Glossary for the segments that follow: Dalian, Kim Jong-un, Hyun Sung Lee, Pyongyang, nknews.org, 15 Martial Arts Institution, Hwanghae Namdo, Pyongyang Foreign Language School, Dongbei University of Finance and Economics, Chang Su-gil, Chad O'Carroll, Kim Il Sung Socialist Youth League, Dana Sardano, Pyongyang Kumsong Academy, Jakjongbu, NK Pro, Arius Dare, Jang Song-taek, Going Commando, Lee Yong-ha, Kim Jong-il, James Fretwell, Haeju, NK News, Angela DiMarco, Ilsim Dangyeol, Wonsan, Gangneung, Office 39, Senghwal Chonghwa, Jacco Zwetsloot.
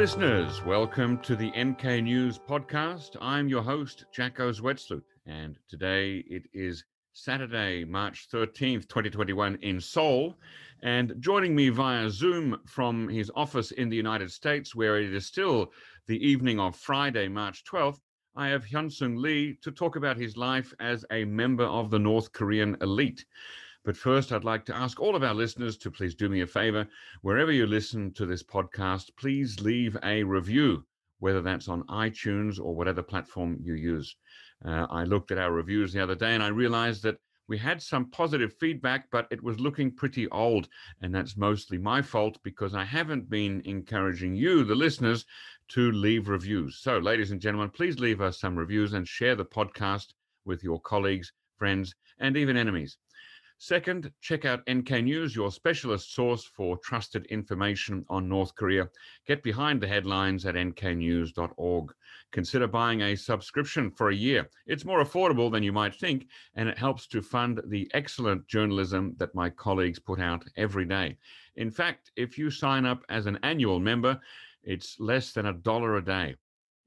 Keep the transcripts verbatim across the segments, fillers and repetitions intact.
listeners, welcome to the N K News podcast. I'm your host, Jacco Zwetsloot, and today it is Saturday, March thirteenth, twenty twenty-one in Seoul, and joining me via Zoom from his office in the United States, where it is still the evening of Friday, March twelfth, I have Hyun Sung Lee to talk about his life as a member of the North Korean elite. But first, I'd like to ask all of our listeners to please do me a favor. Wherever you listen to this podcast, please leave a review, whether that's on iTunes or whatever platform you use. Uh, I looked at our reviews the other day and I realized that we had some positive feedback, but it was looking pretty old. And that's mostly my fault because I haven't been encouraging you, the listeners, to leave reviews. So, ladies and gentlemen, please leave us some reviews and share the podcast with your colleagues, friends, and even enemies. Second, check out N K News, your specialist source for trusted information on North Korea. Get behind the headlines at N K news dot org. Consider buying a subscription for a year. It's more affordable than you might think, and it helps to fund the excellent journalism that my colleagues put out every day. In fact, if you sign up as an annual member, it's less than a dollar a day.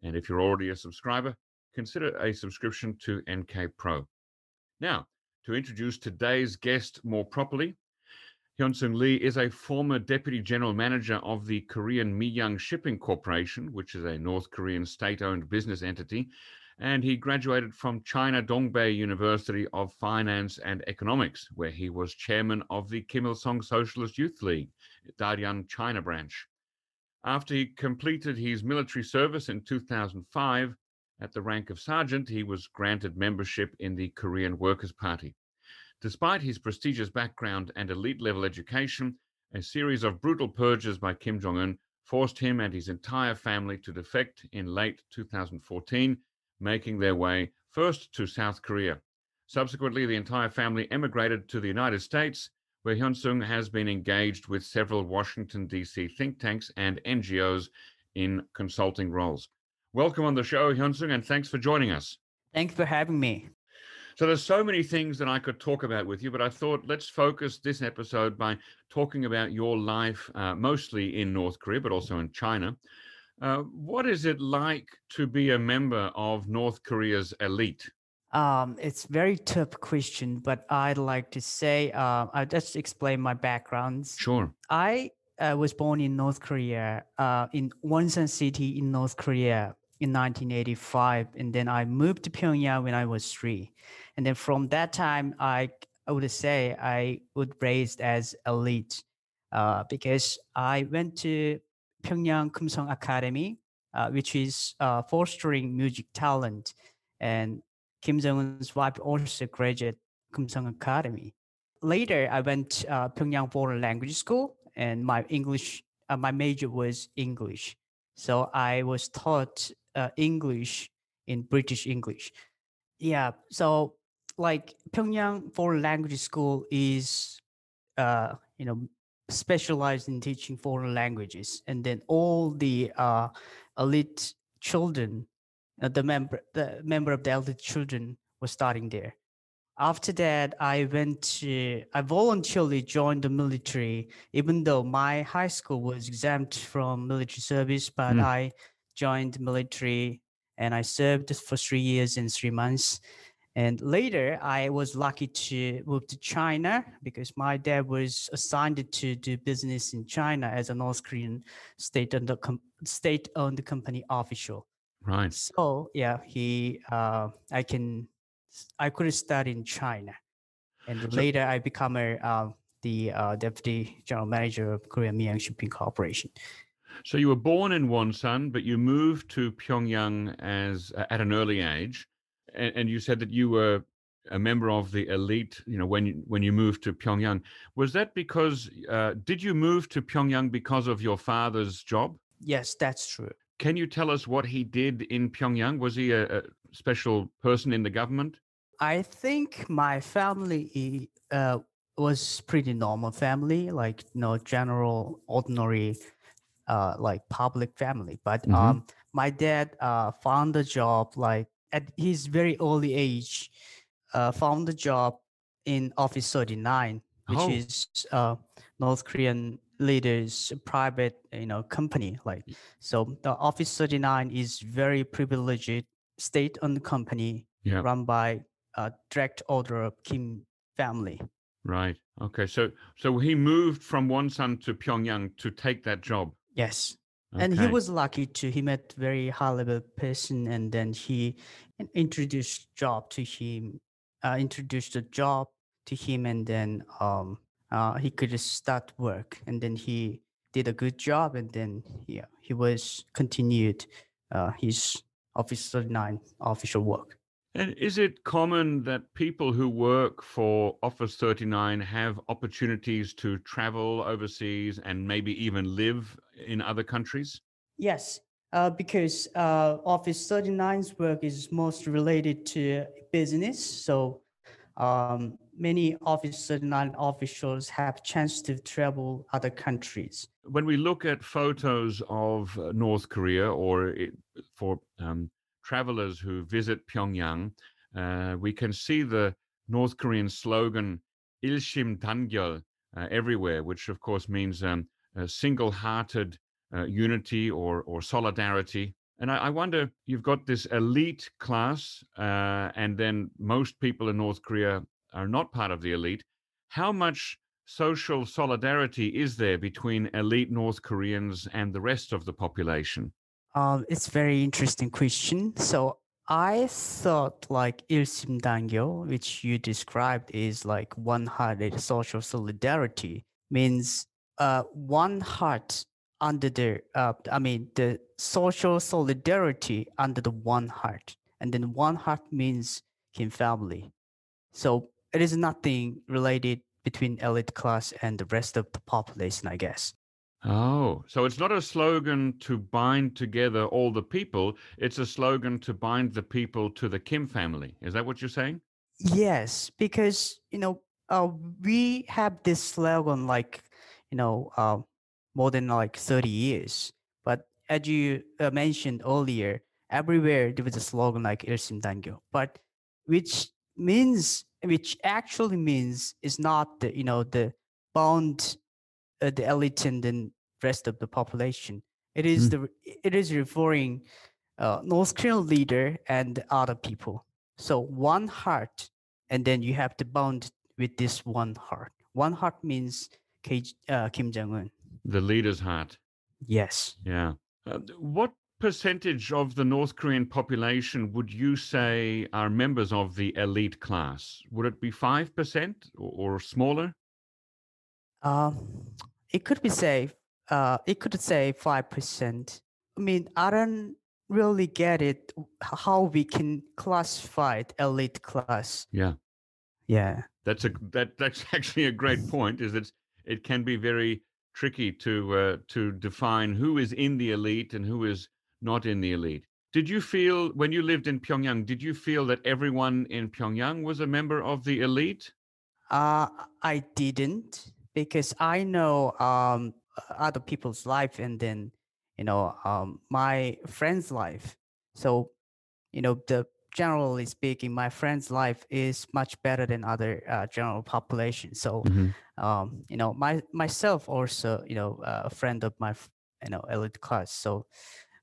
And if you're already a subscriber, consider a subscription to N K Pro. Now, to introduce today's guest more properly, Hyun Sung Lee is a former Deputy General Manager of the Korean Myeong Shipping Corporation, which is a North Korean state-owned business entity, and he graduated from China Dongbei University of Finance and Economics, where he was chairman of the Kim Il Sung Socialist Youth League, Dalian China branch. After he completed his military service in two thousand five, at the rank of sergeant, he was granted membership in the Korean Workers' Party. Despite his prestigious background and elite-level education, a series of brutal purges by Kim Jong-un forced him and his entire family to defect in late two thousand fourteen, making their way first to South Korea. Subsequently, the entire family emigrated to the United States, where Hyun Sung has been engaged with several Washington, D C think tanks and N G Os in consulting roles. Welcome on the show, Hyun Sung, and thanks for joining us. Thanks for having me. So there's so many things that I could talk about with you, but I thought let's focus this episode by talking about your life, uh, mostly in North Korea, but also in China. Uh, what is it like to be a member of North Korea's elite? Um, it's very tough question, but I'd like to say, uh, I'll just explain my background. Sure. I uh, was born in North Korea, uh, in Wonsan city in North Korea, in nineteen eighty-five, and then I moved to Pyongyang when I was three. And then from that time, I, I would say I was raised as elite uh, because I went to Pyongyang Kumsong Academy, uh, which is uh, fostering music talent. And Kim Jong-un's wife also graduated Kumsong Academy. Later, I went to uh, Pyongyang Foreign Language School, and my English, uh, my major was English. So I was taught Uh, English in British English. Yeah. So like Pyongyang Foreign Language School is, uh, you know, specialized in teaching foreign languages. And then all the uh, elite children, uh, the member, the member of the elite children was starting there. After that, I went to, I voluntarily joined the military, even though my high school was exempt from military service, but mm. I joined military and I served for three years and three months. And later I was lucky to move to China because my dad was assigned to do business in China as a North Korean state-owned state-owned company official. Right. So yeah, he uh, I can I could study in China, and so later I become a uh, the uh, deputy general manager of Korean Myeong Shipping Corporation. So you were born in Wonsan, but you moved to Pyongyang as uh, at an early age, and, and you said that you were a member of the elite. You know, when you, when you moved to Pyongyang, was that because uh, did you move to Pyongyang because of your father's job? Yes, that's true. Can you tell us what he did in Pyongyang? Was he a, a special person in the government? I think my family uh, was pretty normal family, like no general ordinary. Uh, like public family, but mm-hmm. um, my dad uh, found a job like at his very early age, uh, found a job in Office thirty-nine, which oh. is uh, North Korean leaders, private, you know, company. Like, so the Office thirty-nine is very privileged state-owned company yeah. run by a direct order of Kim family. Right. Okay. So, so he moved from Wonsan to Pyongyang to take that job. Yes. Okay. And he was lucky too. He met very high-level person, and then he introduced job to him, uh, introduced the job to him, and then um, uh, he could start work. And then he did a good job, and then yeah, he was continued uh, his Office thirty-nine official work. And is it common that people who work for Office thirty-nine have opportunities to travel overseas and maybe even live in other countries? Yes, uh, because uh, Office thirty-nine's work is most related to business. So um, many Office thirty-nine officials have chance to travel other countries. When we look at photos of North Korea or it, for... Um, travelers who visit Pyongyang, uh, we can see the North Korean slogan "Ilsim Dangyeol" uh, everywhere, which of course means um, uh, single-hearted uh, unity or or solidarity. And I, I wonder, you've got this elite class, uh, and then most people in North Korea are not part of the elite. How much social solidarity is there between elite North Koreans and the rest of the population? Um, it's a very interesting question. So I thought like Ilsim Dangyeol, which you described, is like one-hearted social solidarity, means uh, one heart under the, uh, I mean, the social solidarity under the one heart. And then one heart means Kim family. So it is nothing related between elite class and the rest of the population, I guess. Oh, so it's not a slogan to bind together all the people. It's a slogan to bind the people to the Kim family. Is that what you're saying? Yes, because, you know, uh, we have this slogan like, you know, uh, more than like thirty years. But as you uh, mentioned earlier, everywhere there was a slogan like Ilsim Dangyeol, but which means, which actually means is not the, you know, the bound Uh, the elite and the rest of the population. It is mm. the it is referring uh, North Korean leader and other people. So one heart, and then you have to bond with this one heart. One heart means K, uh, Kim Jong-un. The leader's heart. Yes. Yeah. Uh, what percentage of the North Korean population would you say are members of the elite class? Would it be five percent or, or smaller? Um. It could be say, uh, it could say five percent. I mean, I don't really get it, how we can classify elite class. Yeah. Yeah. That's a, that, that's actually a great point, is that it can be very tricky to, uh, to define who is in the elite and who is not in the elite. Did you feel, when you lived in Pyongyang, did you feel that everyone in Pyongyang was a member of the elite? Uh, I didn't. Because I know um, other people's life, and then, you know, um, my friend's life. So, you know, the generally speaking, my friend's life is much better than other uh, general population. So, mm-hmm. um, you know, my myself also, you know, uh, a friend of my, you know, elite class. So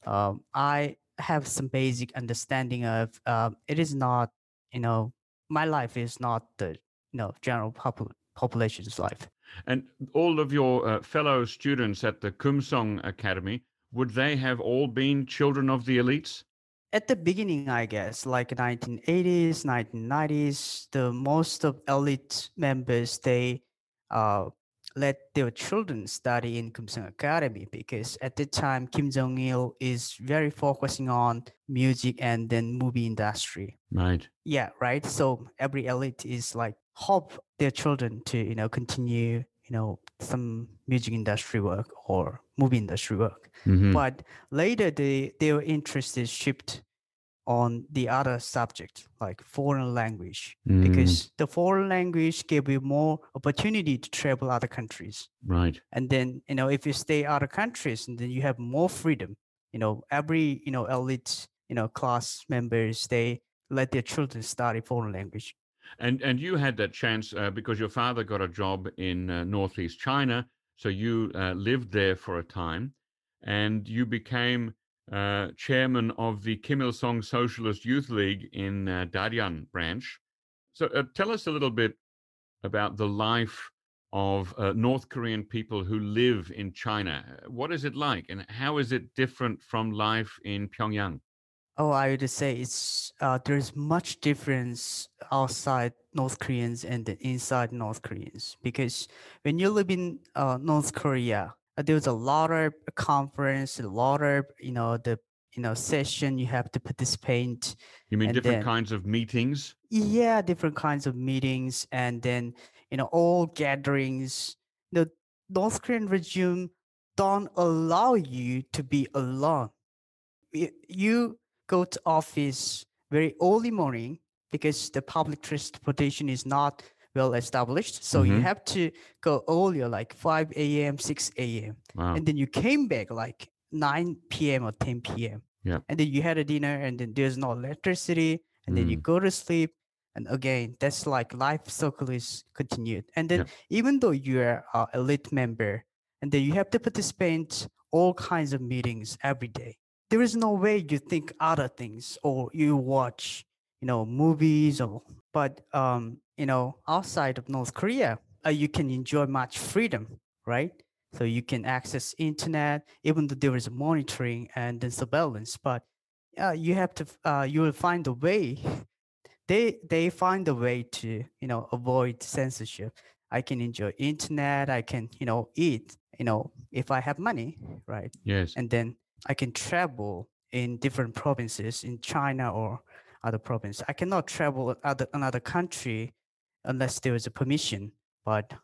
um, I have some basic understanding of uh, it is not, you know, my life is not the, you know, general popul- population's life. And all of your uh, fellow students at the Kumsong Academy, would they have all been children of the elites? At the beginning, I guess, like nineteen eighties, nineteen nineties, the most of elite members, they uh, let their children study in Kumsong Academy, because at the time, Kim Jong-il is very focusing on music and then movie industry. Right. Yeah, right. So every elite is like, hope their children to, you know, continue, you know, some music industry work or movie industry work. Mm-hmm. But later, they, their interest is shift on the other subject, like foreign language, mm. because the foreign language gave you more opportunity to travel other countries. Right. And then, you know, if you stay other countries, and then you have more freedom. You know, every, you know, elite, you know, class members, they let their children study foreign language. And and you had that chance uh, because your father got a job in uh, Northeast China, So you uh, lived there for a time, and you became uh, chairman of the Kim Il Sung Socialist Youth League in uh, Daryan branch. So uh, tell us a little bit about the life of uh, North Korean people who live in China. What is it like, and how is it different from life in Pyongyang? Oh, I would say it's uh, there's much difference outside North Koreans and the inside North Koreans, because when you live in uh, North Korea, there's a lot of conference, a lot of you know the you know session you have to participate. You mean different then, kinds of meetings? Yeah, different kinds of meetings, and then you know all gatherings. The North Korean regime don't allow you to be alone. You go to office very early morning because the public transportation is not well established. So mm-hmm. you have to go earlier, like five a.m., six a.m. Wow. And then you came back like nine p.m. or ten p.m. Yeah. And then you had a dinner, and then there's no electricity, and mm. then you go to sleep. And again, that's like life cycle is continued. And then yeah. even though you are an elite member, and then you have to participate in all kinds of meetings every day. There is no way you think other things, or you watch, you know, movies, or but um, you know, outside of North Korea, uh, you can enjoy much freedom, right? So you can access internet, even though there is monitoring and then surveillance. But uh, you have to, uh, you will find a way. They they find a way to, you know, avoid censorship. I can enjoy internet. I can, you know, eat, you know, if I have money, right? Yes, and then I can travel in different provinces in China or other provinces. I cannot travel other another country unless there is a permission. But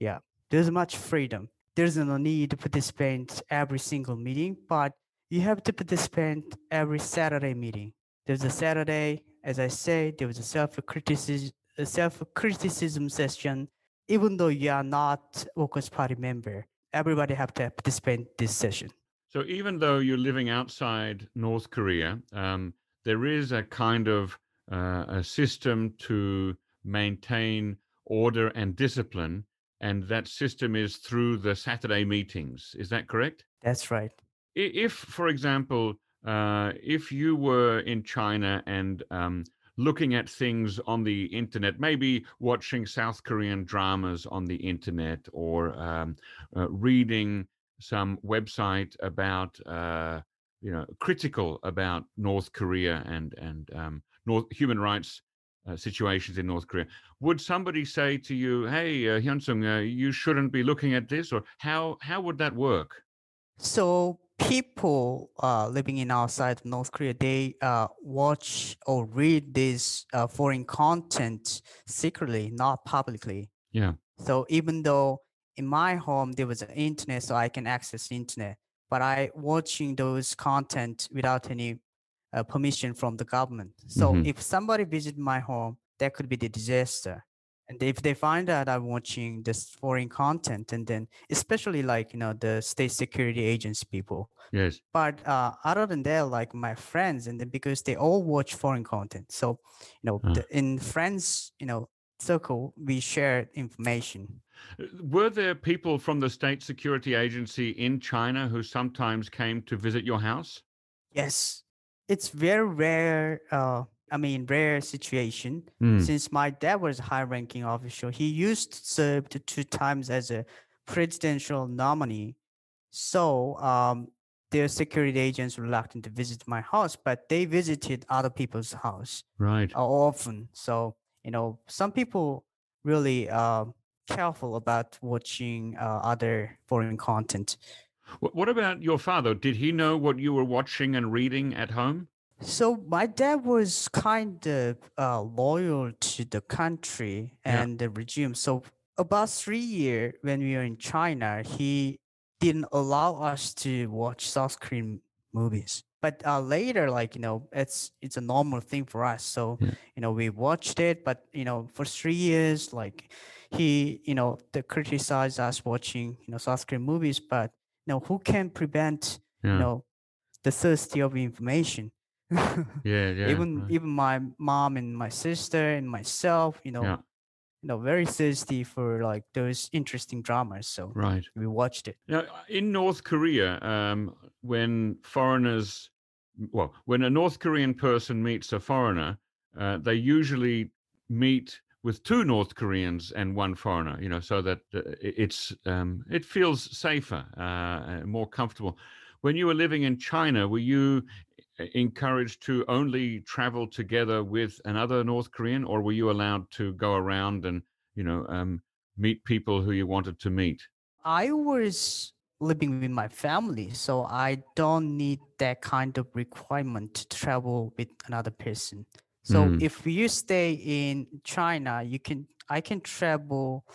yeah, there's much freedom. There's no need to participate in every single meeting, but you have to participate in every Saturday meeting. There's a Saturday, as I say, there was a self-criticism, a self-criticism session. Even though you are not a Workers' Party member, everybody have to participate in this session. So even though you're living outside North Korea, um, there is a kind of uh, a system to maintain order and discipline, and that system is through the Saturday meetings. Is that correct? That's right. If, for example, uh, if you were in China and um, looking at things on the internet, maybe watching South Korean dramas on the internet, or um, uh, reading some website about, uh, you know, critical about North Korea and and um, North human rights uh, situations in North Korea. Would somebody say to you, "Hey, uh, Hyun Sung, uh, you shouldn't be looking at this," or how how would that work? So people uh, living in outside North Korea, they uh, watch or read this uh, foreign content secretly, not publicly. Yeah. So even though in my home, there was an internet, so I can access the internet. But I watching those content without any uh, permission from the government. So mm-hmm. if somebody visit my home, that could be the disaster. And if they find out I'm watching this foreign content, and then especially like, you know, the state security agents people. Yes. But uh, other than that, like my friends, and then because they all watch foreign content. So, you know, ah. the, in friends, you know, circle, we share information. Were there people from the State Security Agency in China who sometimes came to visit your house? Yes. It's very rare, uh, I mean, rare situation. Mm. Since my dad was a high-ranking official, he used to serve two times as a presidential nominee. So um, their security agents were reluctant to visit my house, but they visited other people's house. Right. Often. So, you know, some people really... Uh, careful about watching uh, other foreign content. What about your father? Did he know what you were watching and reading at home? So my dad was kind of uh, loyal to the country and yeah. the regime. So about three years when we were in China, he didn't allow us to watch South Korean movies. But uh, later, like, you know, it's it's a normal thing for us. So, yeah. you know, we watched it. But, you know, for three years, like, he, you know, they criticized us watching, you know, South Korean movies. But, you know, who can prevent, yeah. you know, the thirsty of information? yeah, yeah. Even right. even my mom and my sister and myself, you know, yeah. you know, very thirsty for like those interesting dramas. So right. we watched it. Now, in North Korea, um, when foreigners, well, when a North Korean person meets a foreigner, uh, they usually meet with two North Koreans and one foreigner, you know, so that it's um, it feels safer, uh, more comfortable. When you were living in China, were you encouraged to only travel together with another North Korean, or were you allowed to go around and, you know, um, meet people who you wanted to meet? I was living with my family, so I don't need that kind of requirement to travel with another person. So mm. if you stay in China, you can I can travel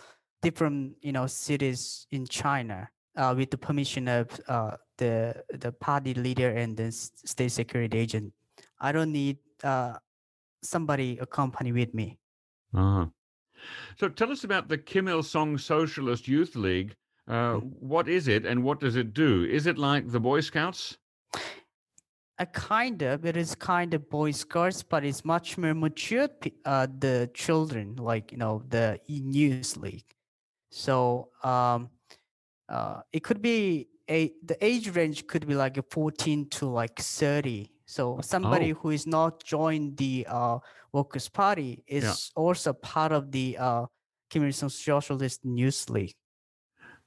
different, you know, cities in China uh, with the permission of uh, the the party leader and the state security agent. I don't need uh, somebody accompany with me. Uh-huh. So tell us about the Kim Il Sung Socialist Youth League. Uh, what is it and what does it do? Is it like the Boy Scouts? A kind of, it is kind of Boy Scouts, but it's much more mature, uh, the children, like, you know, the News League. So um, uh, it could be, a the age range could be like fourteen to like thirty. So somebody oh. who is not joined the uh, Workers' Party is yeah. also part of the uh, Kim Il Sung Socialist Youth League.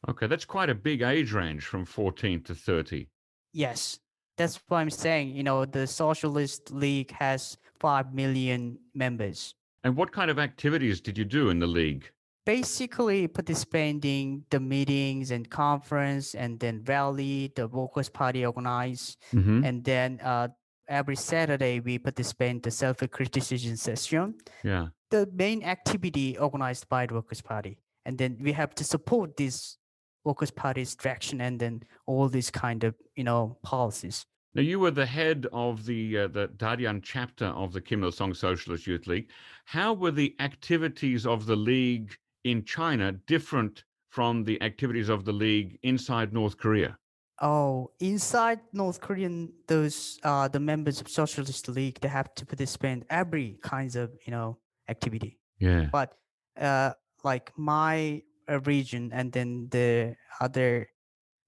Okay, that's quite a big age range from fourteen to thirty. Yes. That's what I'm saying. You know, the Socialist League has five million members. And what kind of activities did you do in the league? Basically participating the meetings and conference, and then rally, the Workers' Party organized. Mm-hmm. And then uh, every Saturday we participate in the self-criticism session. Yeah. The main activity organized by the Workers' Party. And then we have to support this Workers' Party's direction and then all these kind of, you know, policies. Now, you were the head of the uh, the Dalian chapter of the Kim Il Sung Socialist Youth League. How were the activities of the league in China different from the activities of the league inside North Korea? Oh, inside North Korean, those uh, the members of Socialist League, they have to participate in every kinds of, you know, activity. Yeah. But uh, like my region and then the other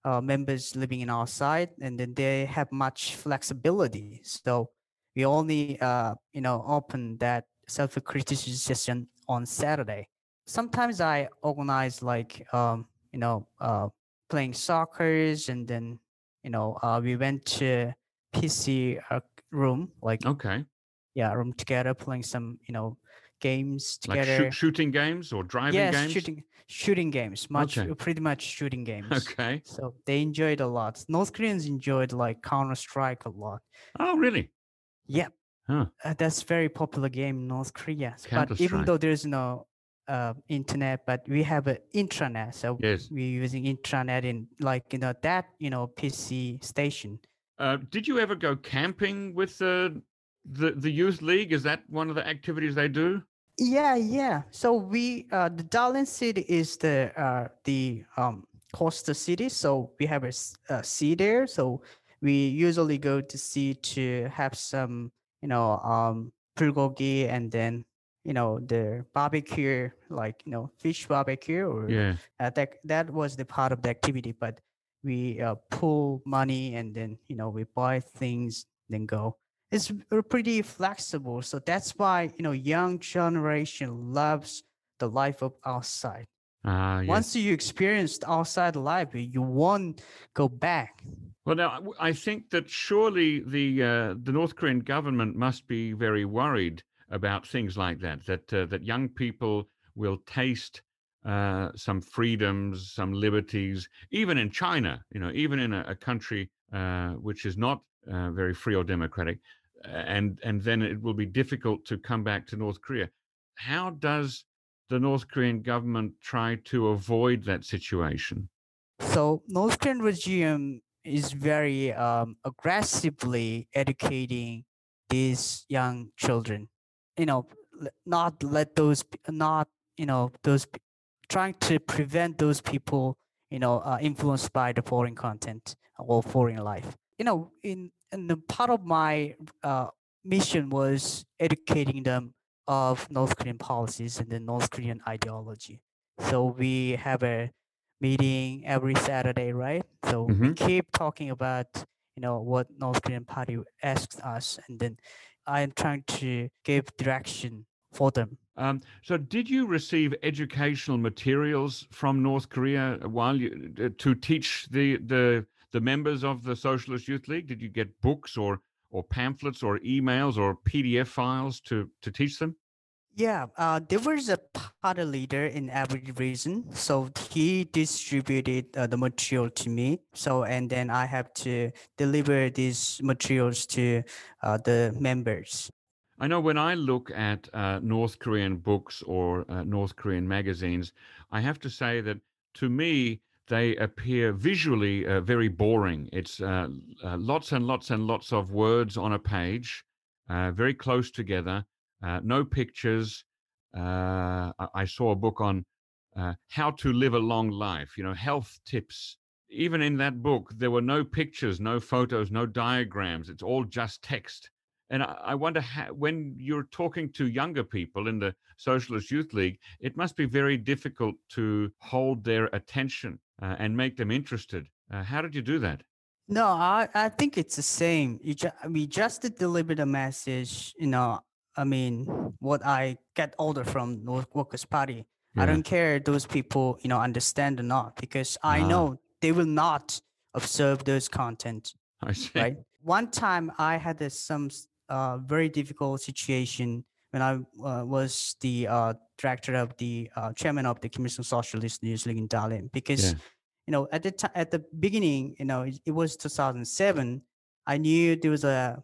uh, members living in outside, and then they have much flexibility. So we only, uh, you know, open that self-criticism session on Saturday. Sometimes I organize like, um, you know, uh, playing soccer, and then, you know, uh, we went to P C room, like, okay, yeah, room together, playing some, you know, games together. Like shoot, shooting games or driving yes, games? Yes, shooting, shooting games. Much, okay. Pretty much shooting games. Okay. So they enjoyed a lot. North Koreans enjoyed like Counter-Strike a lot. Oh, really? Yeah. Huh. Uh, that's a very popular game in North Korea. But even though there's no uh, internet, but we have an intranet. So yes. we're using intranet in like, you know, that, you know, P C station. Uh, did you ever go camping with the, the, the youth league? Is that one of the activities they do? Yeah, yeah. So we, uh, the Dalian city is the uh, the um, coastal city. So we have a, a sea there. So we usually go to sea to have some, you know, um, bulgogi, and then, you know, the barbecue, like, you know, fish barbecue. Or yeah. Uh, that that was the part of the activity. But we uh, pool money, and then, you know, we buy things, then go. It's pretty flexible. So that's why, you know, young generation loves the life of outside. Uh, yes. Once you experience the outside life, you won't go back. Well, now, I think that surely the uh, the North Korean government must be very worried about things like that, that, uh, that young people will taste uh, some freedoms, some liberties, even in China, you know, even in a, a country uh, which is not uh, very free or democratic. And and then it will be difficult to come back to North Korea. How does the North Korean government try to avoid that situation? So North Korean regime is very um, aggressively educating these young children. You know, not let those, not, you know, those, trying to prevent those people, you know, uh, influenced by the foreign content or foreign life. You know, in And the part of my uh, mission was educating them of North Korean policies and the North Korean ideology. So we have a meeting every Saturday, right? So mm-hmm. we keep talking about, you know, what North Korean party asks us, and then I'm trying to give direction for them. Um, so did you receive educational materials from North Korea while you uh, to teach the, the the members of the Socialist Youth League? Did you get books or or pamphlets or emails or P D F files to, to teach them? Yeah, uh, there was a party leader in every region. So he distributed uh, the material to me. So, and then I have to deliver these materials to uh, the members. I know when I look at uh, North Korean books or uh, North Korean magazines, I have to say that to me, they appear visually uh, very boring. It's uh, uh, lots and lots and lots of words on a page, uh, very close together, uh, no pictures. Uh, I saw a book on uh, how to live a long life, you know, health tips. Even in that book, there were no pictures, no photos, no diagrams. It's all just text. And I wonder how, when you're talking to younger people in the Socialist Youth League, it must be very difficult to hold their attention uh, and make them interested. Uh, how did you do that? No, I, I think it's the same. You ju- we just delivered a message, you know, I mean, what I get older from North Workers' Party. Yeah. I don't care if those people, you know, understand or not, because I ah. know they will not observe those content. I see. Right? One time I had this, some... Uh, very difficult situation when I uh, was the uh, director of the uh, chairman of the Kim Il Sung Socialist Youth League in Dalim, because yeah. you know at the t- at the beginning, you know, it, it was two thousand seven. I knew there was a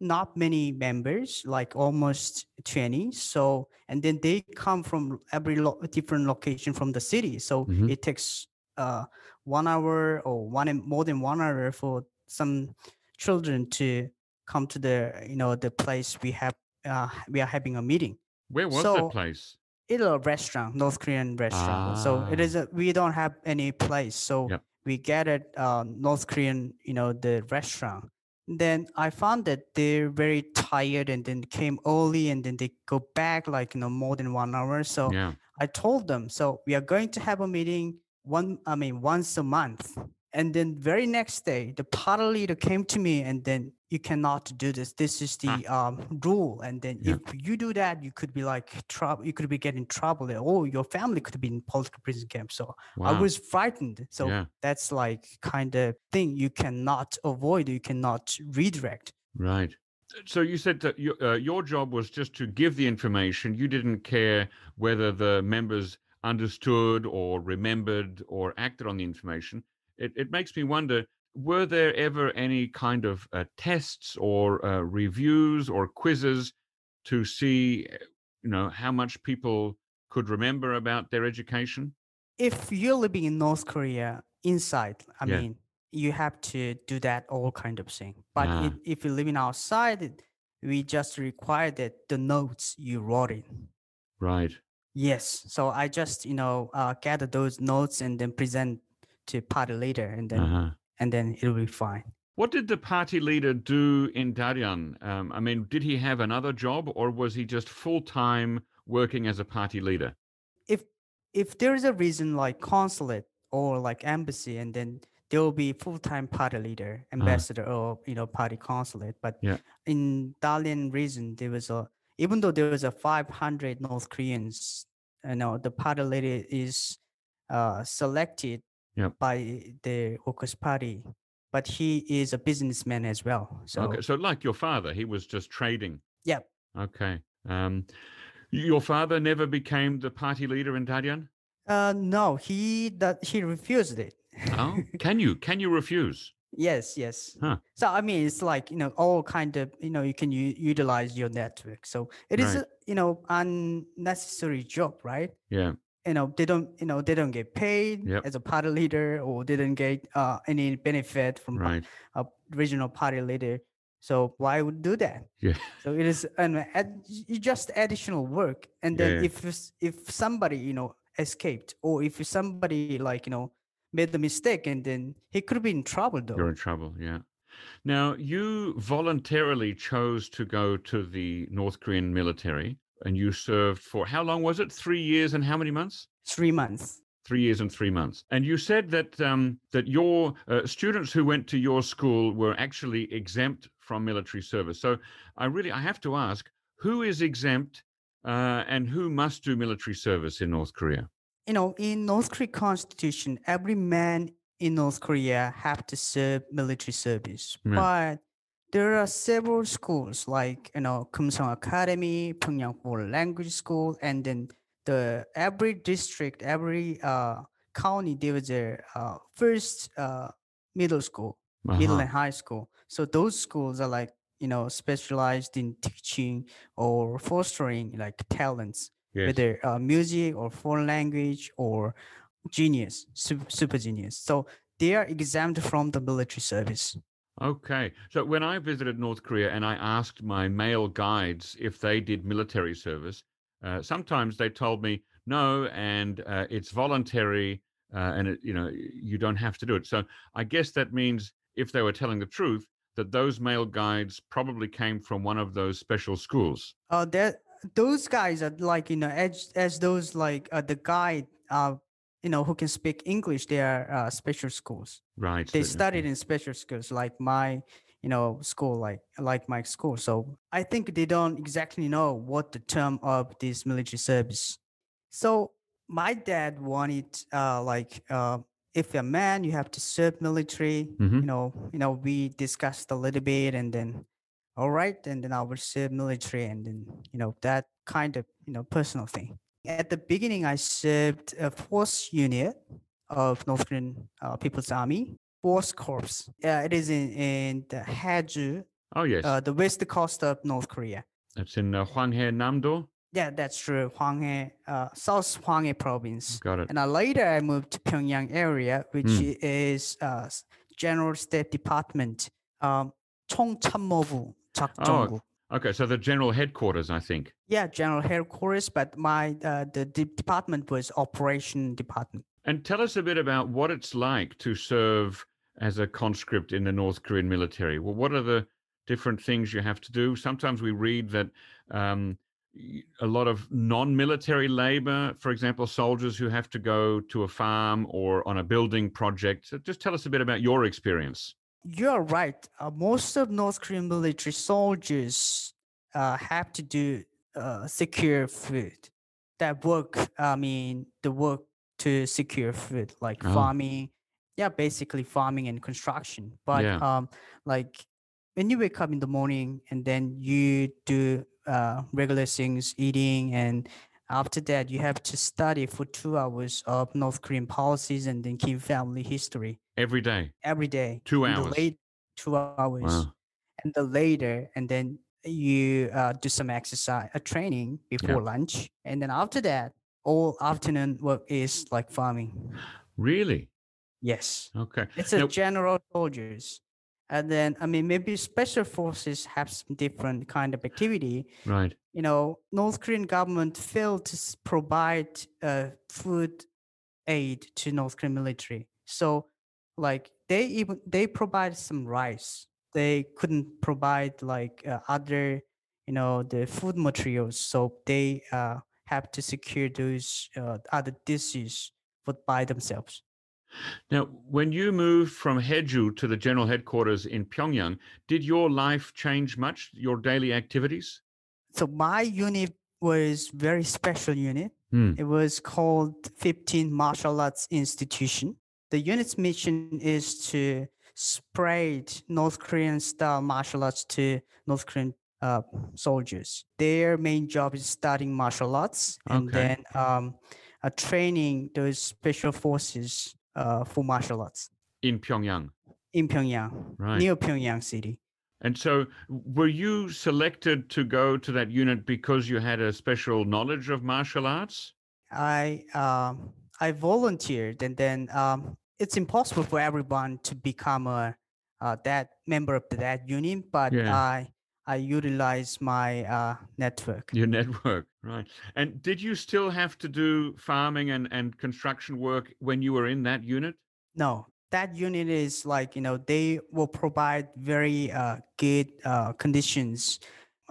not many members, like almost twenty. So and then they come from every lo- different location from the city, so mm-hmm. it takes uh, one hour or one more than one hour for some children to come to the, you know, the place we have, uh, we are having a meeting. Where was so, the place? It's a restaurant, North Korean restaurant. Ah. So it is, a, we don't have any place. So yep. we gathered uh, North Korean, you know, the restaurant. Then I found that they're very tired and then came early and then they go back like, you know, more than one hour. So yeah. I told them, so we are going to have a meeting one, I mean, once a month. And then very next day, the party leader came to me and then, you cannot do this. This is the ah. um, rule. And then yeah. if you do that, you could be like trouble. You could be getting trouble. Oh, your family could be in political prison camp. So wow. I was frightened. So yeah. that's like kind of thing you cannot avoid. You cannot redirect. Right. So you said that your, uh, your job was just to give the information. You didn't care whether the members understood or remembered or acted on the information. It, it makes me wonder, were there ever any kind of uh, tests or uh, reviews or quizzes to see, you know, how much people could remember about their education? If you're living in North Korea inside, I yeah. mean, you have to do that all kind of thing. But ah. it, if you're living outside, we just require that the notes you wrote in. Right. Yes. So I just, you know, uh, gather those notes and then present to party later and then... Uh-huh. and then it'll be fine. What did the party leader do in Daryan? Um, I mean, did he have another job or was he just full-time working as a party leader? If if there is a reason like consulate or like embassy, and then there will be full-time party leader, ambassador uh-huh. or, you know, party consulate. But yeah. in Daryan region, there was a, even though there was a five hundred North Koreans, you know, the party leader is uh, selected Yep. by the Workers' Party, but he is a businessman as well. So, okay. so like your father, he was just trading. Yep. Okay. Um, your father never became the party leader in Daryan? Uh, no, he that he refused it. Oh, can you can you refuse? Yes, yes. Huh. So I mean, it's like, you know, all kind of, you know, you can u- utilize your network. So it is right. a, you know, unnecessary job, right? Yeah. You know, they don't, you know, they don't get paid yep. as a party leader, or they don't get uh, any benefit from right. a regional party leader. So why would do that? Yeah. So it is an ad, just additional work. And then yeah. if if somebody, you know, escaped, or if somebody like, you know, made the mistake, and then he could be in trouble though. You're in trouble. Yeah. Now you voluntarily chose to go to the North Korean military. and you served for, how long was it? Three years and how many months? Three months. Three years and three months. And you said that um, that your uh, students who went to your school were actually exempt from military service. So I really, I have to ask, who is exempt uh, and who must do military service in North Korea? You know, in North Korea Constitution, every man in North Korea have to serve military service. Yeah. But there are several schools like, you know, Kumsong Academy, Pyongyang Foreign Language School, and then the every district, every uh, county, there was a uh, first uh, middle school, uh-huh. middle and high school. So those schools are like, you know, specialized in teaching or fostering like talents, yes. whether uh, music or foreign language or genius, super, super genius. So they are exempt from the military service. Okay. So when I visited North Korea and I asked my male guides if they did military service, Uh, sometimes they told me no, and uh, it's voluntary, uh, and it, you know, you don't have to do it. So I guess that means, if they were telling the truth, that those male guides probably came from one of those special schools. Uh, that those guys are like, you know, as as those like uh, the guide, uh, you know, who can speak English. They are uh, special schools. Right. They studied in special schools, like my. you know, school, like like my school. So I think they don't exactly know what the term of this military service. So my dad wanted, uh, like, uh, if you're a man, you have to serve military. Mm-hmm. You know, you know, we discussed a little bit, and then, all right, and then I will serve military, and then, you know, that kind of, you know, personal thing. At the beginning, I served a force unit of North Korean uh, People's Army. Force Corps. Yeah, uh, it is in, in the Haeju. Oh, yes. Uh, the west coast of North Korea. That's in uh, Hwanghae Namdo? Yeah, that's true. Hwanghae, uh, South Hwanghae province. Got it. And uh, later I moved to Pyongyang area, which mm. is uh, General State Department, um, 총참모부, Jakjongbu. Oh, okay. So the general headquarters, I think. Yeah, general headquarters, but my uh, the department was Operation Department. And tell us a bit about what it's like to serve as a conscript in the North Korean military. Well, what are the different things you have to do? Sometimes we read that um, a lot of non-military labor, for example, soldiers who have to go to a farm or on a building project. So just tell us a bit about your experience. You're right. Uh, most of North Korean military soldiers uh, have to do uh, secure food. That work, I mean, the work to secure food, like oh. farming. Yeah, basically farming and construction. But yeah. um, like when you wake up in the morning and then you do uh, regular things, eating, and after that you have to study for two hours of North Korean policies and then Kim family history. Every day? Every day. Two hours? And the late, two hours. Wow. And the later, and then you uh, do some exercise, a uh, training before yeah. lunch. And then after that, all afternoon work is like farming. Really? Yes. Okay. It's a now, general soldiers. And then, I mean, maybe special forces have some different kind of activity. Right. You know, North Korean government failed to provide uh, food aid to North Korean military. So, like, they even, they provide some rice. They couldn't provide, like, uh, other, you know, the food materials. So they uh, have to secure those uh, other dishes by themselves. Now, when you moved from Haeju to the general headquarters in Pyongyang, did your life change much, your daily activities? So my unit was very special unit. Mm. It was called fifteen Martial Arts Institution. The unit's mission is to spread North Korean-style martial arts to North Korean uh, soldiers. Their main job is studying martial arts and okay. then um, uh, training those special forces Uh, for martial arts. In Pyongyang? In Pyongyang, right. Near Pyongyang city. And so were you selected to go to that unit because you had a special knowledge of martial arts? I um, I volunteered, and then um, it's impossible for everyone to become a uh, that member of that unit, but yeah. I I utilized my uh, network. Your network, right. And did you still have to do farming and, and construction work when you were in that unit? No. That unit is like, you know, they will provide very uh, good uh, conditions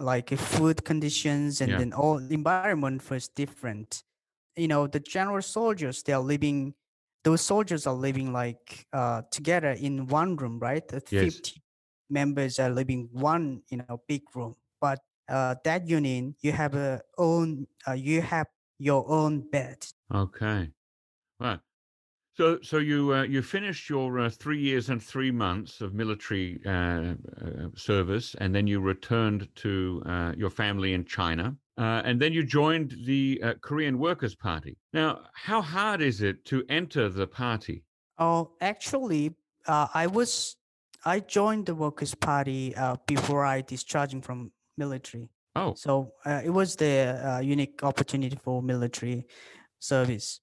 like food conditions and yeah. then all environment was different. You know, the general soldiers, they are living, those soldiers are living like uh, together in one room, right? The yes. fifty members are living one, you know, big room. But uh, that union, you have a own, uh, you have your own bed. Okay. Right. So, so you uh, you finished your uh, three years and three months of military uh, uh, service, and then you returned to uh, your family in China, uh, and then you joined the uh, Korean Workers' Party. Now, how hard is it to enter the party? Oh, actually, uh, I was I joined the Workers' Party uh, before I discharging from military. Oh, so uh, it was the uh, unique opportunity for military service.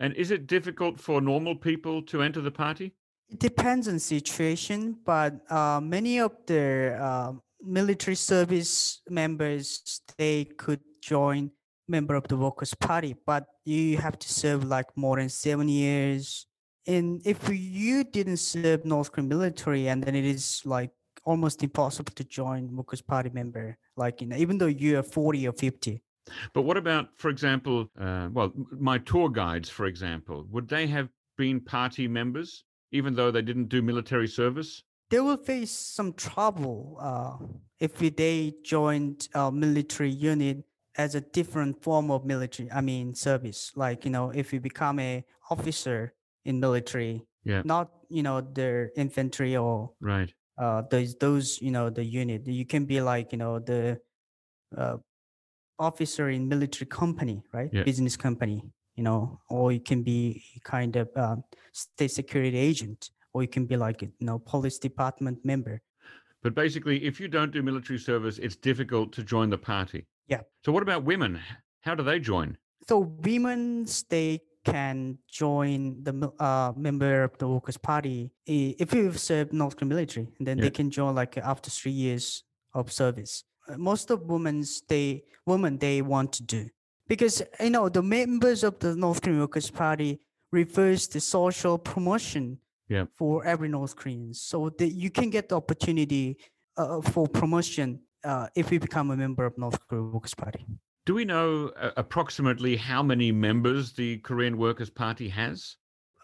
And is it difficult for normal people to enter the party? It depends on situation, but uh, many of the uh, military service members, they could join member of the Workers' Party, but you have to serve like more than seven years. And if you didn't serve North Korean military, and then it is like almost impossible to join Workers' Party member, like in, even though you are forty or fifty. But what about, for example, uh, well, my tour guides, for example, would they have been party members, even though they didn't do military service? They will face some trouble uh, if they joined a military unit as a different form of military, I mean, service. Like, you know, if you become an officer in military, yeah. not, you know, their infantry or right. uh, those, those, you know, the unit. You can be like, you know, the... Uh, officer in military company, right? Yeah. Business company, you know, or you can be kind of uh, state security agent, or you can be like, you know, police department member. But basically, if you don't do military service, it's difficult to join the party. Yeah. So what about women? How do they join? So women, they can join the uh, member of the Workers' Party if you've served North Korean military, and then yeah. they can join like after three years of service. Most of women's they women they want to do, because you know the members of the North Korean Workers' Party refers to social promotion yeah. for every North Korean, so that you can get the opportunity uh, for promotion uh, if you become a member of North Korean Workers' Party. Do we know uh, approximately how many members the Korean Workers' Party has?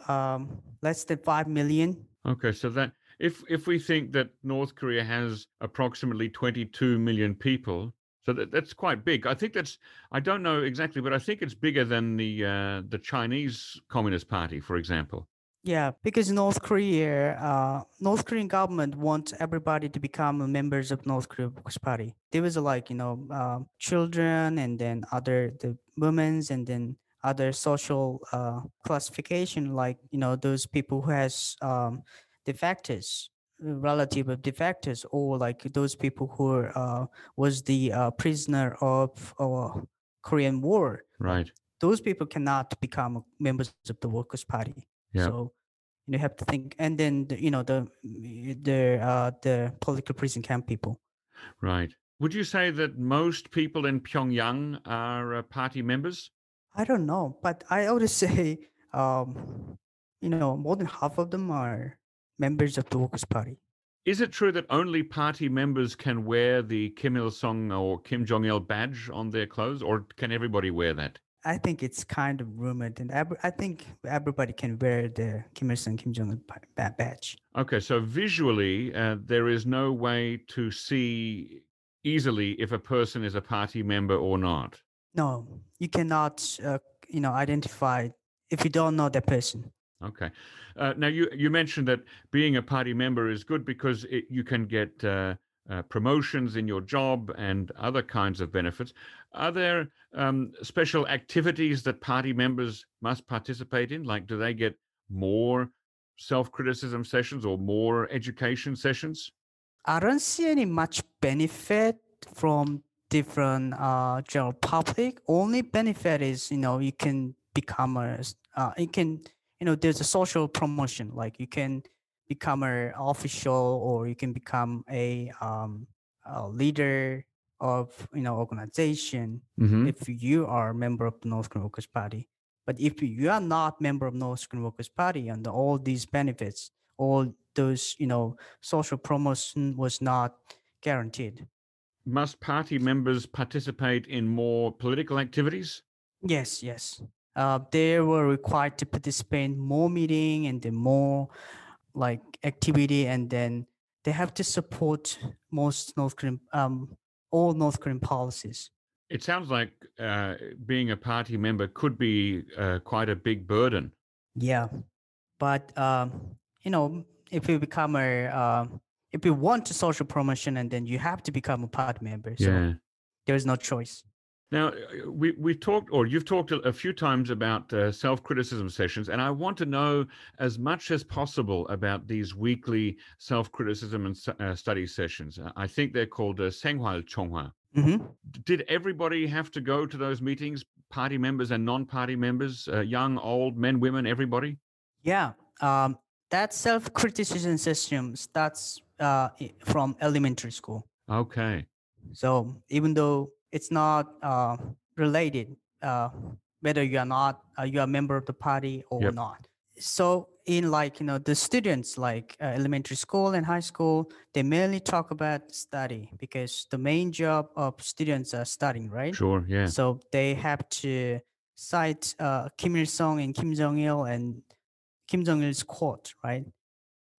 Um, less than five million. Okay, so that. If if we think that North Korea has approximately twenty-two million people, so that, that's quite big. I think that's, I don't know exactly, but I think it's bigger than the uh, the Chinese Communist Party, for example. Yeah, because North Korea, uh, North Korean government wants everybody to become members of North Korea Workers' Party. There was like, you know, uh, children and then other the women's and then other social uh, classification, like, you know, those people who has... Um, defectors, relative of defectors, or like those people who were, uh, was the uh, prisoner of uh, Korean War. Right. Those people cannot become members of the Workers' Party. Yeah. So you have to think, and then the, you know the the uh, the political prison camp people. Right. Would you say that most people in Pyongyang are uh, party members? I don't know, but I would say, um, you know, more than half of them are members of the Workers' Party. Is it true that only party members can wear the Kim Il Sung or Kim Jong Il badge on their clothes, or can everybody wear that? I think it's kind of rumored, and I think everybody can wear the Kim Il Sung, Kim Jong Il badge. Okay, so visually, uh, there is no way to see easily if a person is a party member or not. No, you cannot, uh, you know, identify if you don't know that person. Okay. Uh, now, you, you mentioned that being a party member is good because it, you can get uh, uh, promotions in your job and other kinds of benefits. Are there um, special activities that party members must participate in? Like, do they get more self-criticism sessions or more education sessions? I don't see any much benefit from different uh, general public. Only benefit is, you know, you can become a, uh, you can... You know, there's a social promotion, like you can become an official or you can become a, um, a leader of, you know, organization mm-hmm. if you are a member of the North Korean Workers' Party. But if you are not a member of North Korean Workers' Party and all these benefits, all those, you know, social promotion was not guaranteed. must party members participate in more political activities? Yes, yes. Uh, they were required to participate in more meeting and then more like activity, and then they have to support most North Korean, um, all North Korean policies. It sounds like uh, being a party member could be uh, quite a big burden. Yeah, but um, you know, if you become a, uh, if you want to social promotion, and then you have to become a party member. So yeah. There is no choice. Now, we we talked, or you've talked a few times about uh, self-criticism sessions, and I want to know as much as possible about these weekly self-criticism and uh, study sessions. I think they're called uh, Senghwal Chonghwa. Mm-hmm. Did everybody have to go to those meetings, party members and non-party members, uh, young, old, men, women, everybody? Yeah, um, that self-criticism session starts uh, from elementary school. Okay. So even though it's not uh, related uh, whether you are not uh, you are a member of the party or yep. not. So in like, you know, the students like uh, elementary school and high school, they mainly talk about study because the main job of students are studying, right? Sure, yeah. So they have to cite uh, Kim Il Sung and Kim Jong-il and Kim Jong-il's quote, right?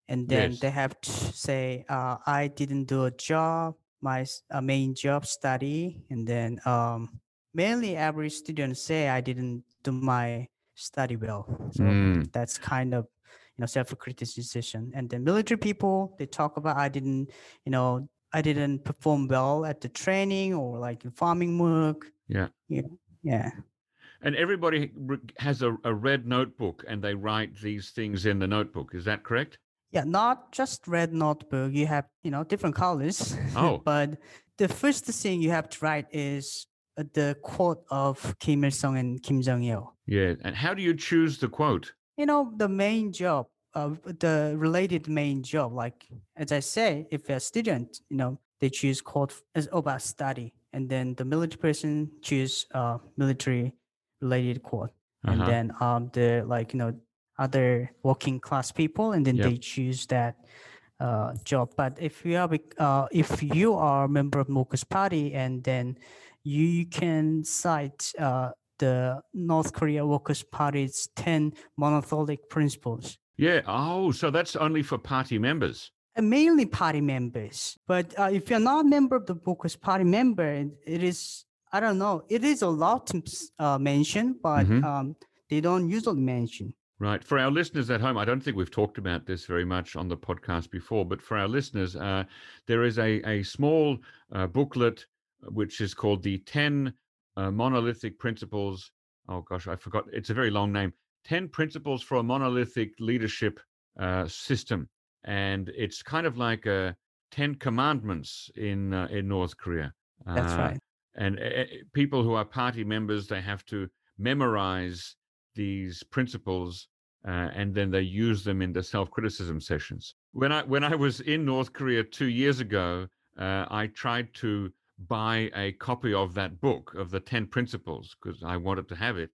And then yes. they have to say, uh, I didn't do a job. My uh, main job study, and then um, mainly every student say I didn't do my study well. So mm. that's kind of, you know, self-criticism. And then military people, they talk about I didn't, you know, I didn't perform well at the training or like farming work. Yeah, yeah, yeah. And everybody has a, a red notebook, and they write these things in the notebook. Is that correct? Yeah, not just red notebook. You have, you know, different colors. Oh. But the first thing you have to write is the quote of Kim Il-sung and Kim Jong-il. Yeah. And how do you choose the quote? You know, the main job, uh, the related main job. Like, as I say, if you're a student, you know, they choose quote as about study. And then the military person choose uh, military-related quote. Uh-huh. And then um, the, like, you know, other working class people, and then yep. they choose that uh, job. But if you are uh, if you are a member of Workers' Party, and then you can cite uh, the North Korea Workers' Party's ten monolithic principles. Yeah. Oh, so that's only for party members. And mainly party members. But uh, if you're not a member of the Workers' Party member, it is I don't know. It is allowed to uh, mention, but mm-hmm. um, they don't usually mention. Right. For our listeners at home, I don't think we've talked about this very much on the podcast before, but for our listeners, uh, there is a, a small uh, booklet which is called the ten uh, Monolithic Principles. Oh, gosh, I forgot. It's a very long name. ten Principles for a Monolithic Leadership uh, System. And it's kind of like uh, ten Commandments in, uh, in North Korea. Uh, That's right. And uh, people who are party members, they have to memorize these principles, uh, and then they use them in the self-criticism sessions. When I when I was in North Korea two years ago, uh, I tried to buy a copy of that book of the ten principles because I wanted to have it.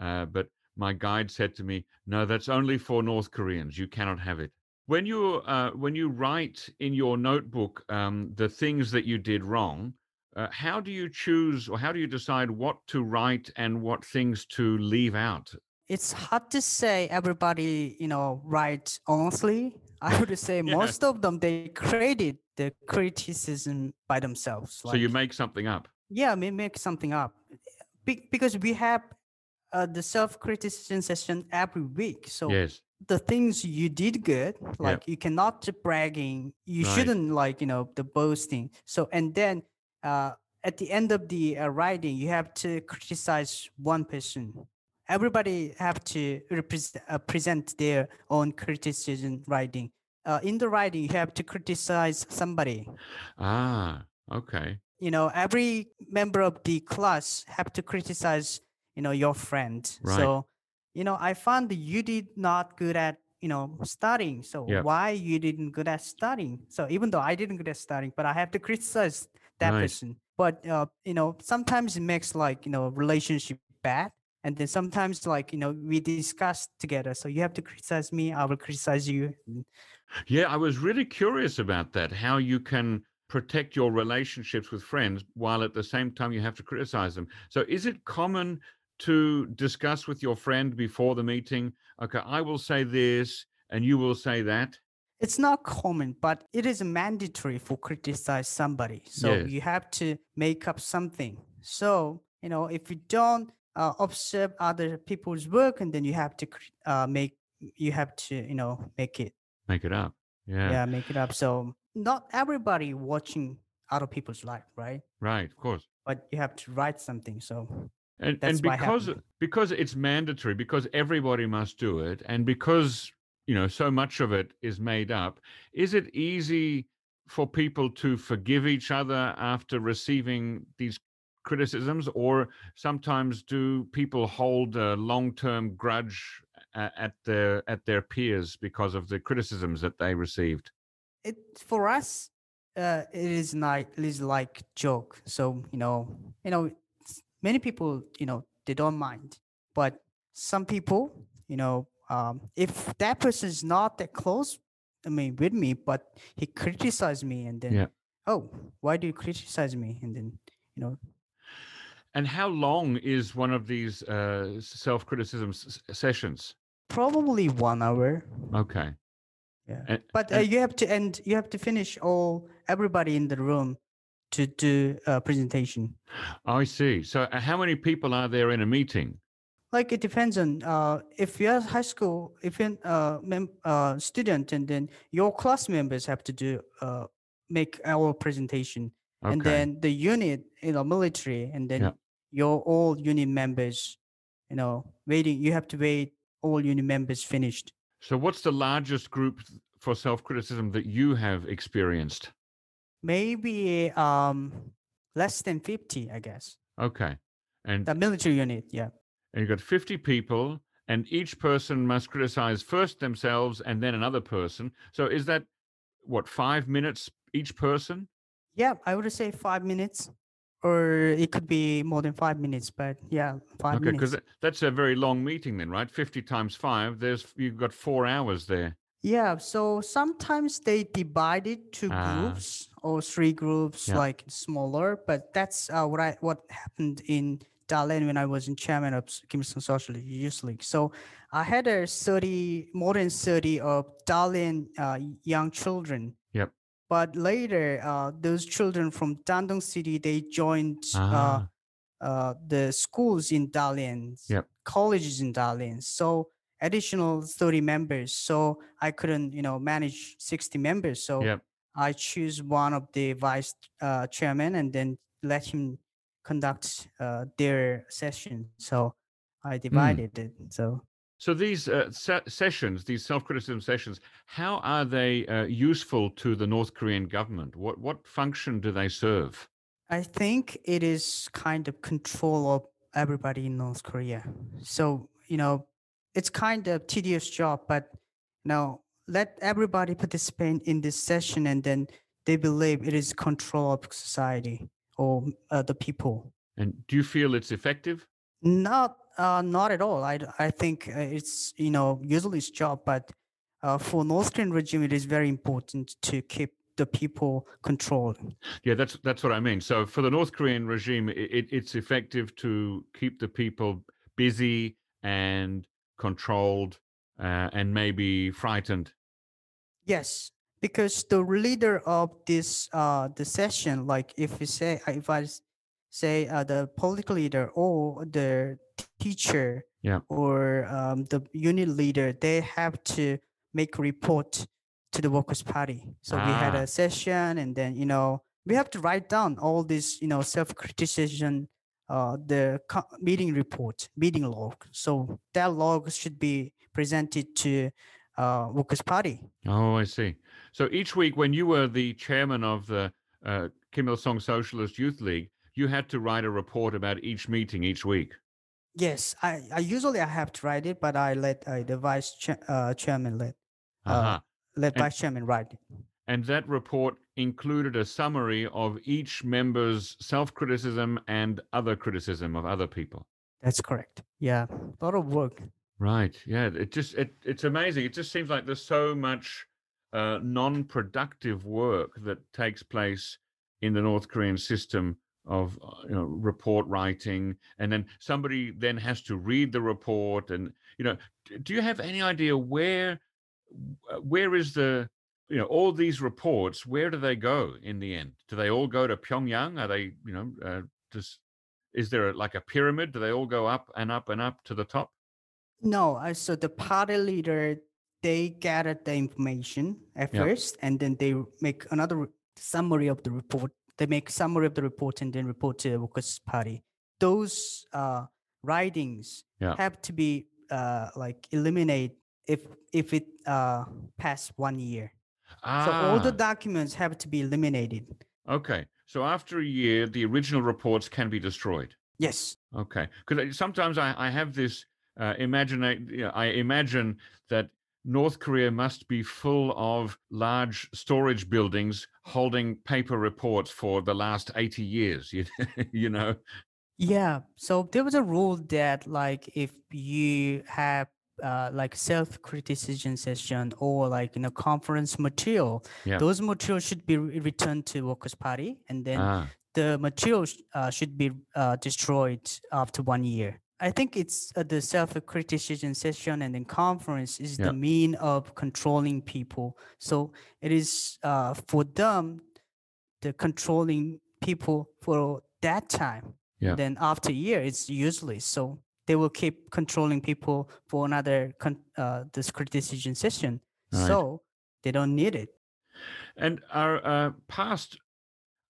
Uh, but my guide said to me, "No, that's only for North Koreans. You cannot have it." When you uh, when you write in your notebook um, the things that you did wrong, Uh, how do you choose, or how do you decide what to write and what things to leave out? It's hard to say everybody, you know, writes honestly. I would say yeah. most of them, they created the criticism by themselves. Like, so you make something up? Yeah, we make something up. Be- because we have uh, the self-criticism session every week. So yes. the things you did good, like yep. you cannot bragging. You right. shouldn't like, you know, the boasting. So, and then Uh, at the end of the uh, writing, you have to criticize one person. Everybody have to represent, uh, present their own criticism writing. Uh, in the writing, you have to criticize somebody. Ah, okay. You know, every member of the class have to criticize, you know, your friend. Right. So, you know, I found that you did not good at, you know, studying. So yep. why you didn't good at studying? So even though I didn't good at studying, but I have to criticize that nice. Person. But, uh, you know, sometimes it makes like, you know, relationship bad. And then sometimes like, you know, we discuss together. So you have to criticize me. I will criticize you. Yeah, I was really curious about that, how you can protect your relationships with friends while at the same time you have to criticize them. So is it common to discuss with your friend before the meeting, okay, I will say this and you will say that? It's not common, but it is mandatory for criticize somebody. So yes. you have to make up something. So, you know, if you don't uh, observe other people's work, and then you have to uh, make, you have to, you know, make it. Make it up. Yeah. Yeah, make it up. So not everybody watching other people's life, right? Right, of course. But you have to write something. So and, that's and because because it's mandatory, because everybody must do it, and because, you know, so much of it is made up, is it easy for people to forgive each other after receiving these criticisms, or sometimes do people hold a long-term grudge at their at their peers because of the criticisms that they received? It for us, uh, it is like it is like joke. So you know, you know, many people, you know, they don't mind, but some people, you know. Um, if that person is not that close, I mean, with me, but he criticized me, and then, yeah. oh, why do you criticize me? And then, you know. And how long is one of these uh, self-criticism s- sessions? Probably one hour. Okay. Yeah, and, but uh, and- you have to end. You have to finish all everybody in the room to do a presentation. I see. So, uh, how many people are there in a meeting? Like it depends on uh, if you're high school, if you're a uh, mem- uh, student, and then your class members have to do uh, make our presentation, okay. and then the unit, you know, military, and then yeah. your all unit members, you know, waiting. You have to wait all unit members finished. So, what's the largest group for self-criticism that you have experienced? Maybe um, less than fifty, I guess. Okay, and the military unit, yeah. And you've got fifty people, and each person must criticize first themselves and then another person. So is that, what, five minutes each person? Yeah, I would say five minutes, or it could be more than five minutes, but yeah, five okay, minutes. Okay, because that's a very long meeting then, right? fifty times five, there's you've got four hours there. Yeah, so sometimes they divide it to ah. groups or three groups, yeah. like smaller, but that's uh, what I what happened in Dalian when I was in chairman of Kim Il Sung Socialist Youth League. So I had a thirty, more than thirty of Dalian uh, young children. Yep. But later, uh, those children from Dandong City, they joined uh-huh. uh, uh, the schools in Dalian, yep. colleges in Dalian. So additional thirty members. So I couldn't, you know, manage sixty members. So yep. I choose one of the vice uh, chairman and then let him conduct uh, their session. So I divided mm. it. So so these uh, se- sessions, these self-criticism sessions, how are they uh, useful to the North Korean government? What what function do they serve? I think it is kind of control of everybody in North Korea. So, you know, it's kind of tedious job, but you know, let everybody participate in this session, and then they believe it is control of society. Or uh, the people. And do you feel it's effective? Not, uh, not at all. I, I think it's, you know, usually it's job, but uh, for North Korean regime, it is very important to keep the people controlled. Yeah, that's that's what I mean. So for the North Korean regime, it, it's effective to keep the people busy and controlled uh, and maybe frightened. Yes. Because the leader of this uh, the session, like if we say, if I say uh, the political leader or the teacher yeah. or um, the unit leader, they have to make a report to the Workers' Party. So ah. we had a session, and then, you know, we have to write down all this, you know, self-criticism, uh, the co- meeting report, meeting log. So that log should be presented to Uh, Workers' Party. Oh, I see. So each week when you were the chairman of the uh, Kim Il Sung Socialist Youth League, you had to write a report about each meeting each week. Yes, I, I usually I have to write it, but I let uh, the vice cha- uh, chairman let, uh, uh-huh. let and, vice chairman write it. And that report included a summary of each member's self-criticism and other criticism of other people. That's correct. Yeah, a lot of work. Right. Yeah. It just it it's amazing. It just seems like there's so much uh, non-productive work that takes place in the North Korean system of you know, report writing, and then somebody then has to read the report. And you know, do you have any idea where where is the you know all these reports? Where do they go in the end? Do they all go to Pyongyang? Are they you know uh, just is there a, like a pyramid? Do they all go up and up and up to the top? No, uh, so the party leader, they gathered the information at yep. first, and then they make another re- summary of the report. They make summary of the report and then report to the Workers' Party. Those uh, writings yeah. have to be uh, like eliminate if if it uh, passed one year. Ah. So all the documents have to be eliminated. Okay. So after a year, the original reports can be destroyed. Yes. Okay. Because sometimes I, I have this uh, imagine you know, I imagine that North Korea must be full of large storage buildings holding paper reports for the last eighty years, you, you know? Yeah. So there was a rule that like if you have uh, like self-criticism session or like in a conference material, yeah. those materials should be returned to Workers' Party, and then ah. the materials uh, should be uh, destroyed after one year. I think it's uh, the self-criticism session and then conference is yeah. the mean of controlling people. So it is uh, for them, the controlling people for that time. Yeah. Then after a year, it's useless. So they will keep controlling people for another con- uh, this criticism session. Right. So they don't need it. And our uh, past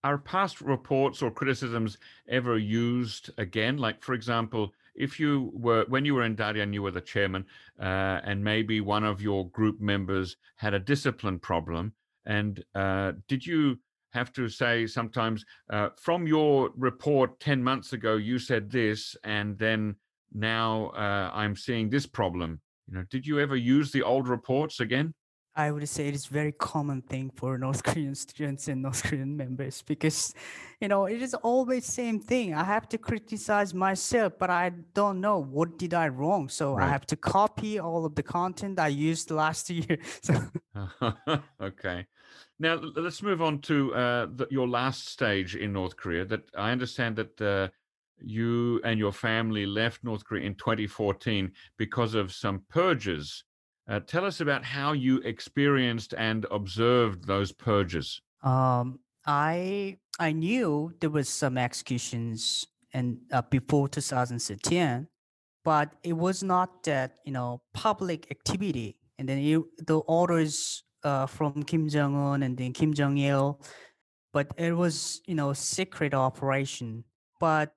are past reports or criticisms ever used again? Like, for example, if you were, when you were in Daryan, you were the chairman, uh, and maybe one of your group members had a discipline problem. And uh, did you have to say sometimes, uh, from your report ten months ago, you said this, and then now uh, I'm seeing this problem? You know, did you ever use the old reports again? I would say it is a very common thing for North Korean students and North Korean members because, you know, it is always the same thing. I have to criticize myself, but I don't know what did I wrong. So right. I have to copy all of the content I used last year. So. Okay. Now, let's move on to uh, the, your last stage in North Korea. That I understand that uh, you and your family left North Korea in twenty fourteen because of some purges. Uh, tell us about how you experienced and observed those purges. Um, I I knew there was some executions and uh, before two thousand thirteen, but it was not that you know public activity. And then it, the orders uh, from Kim Jong Un and then Kim Jong Il, but it was you know secret operation. But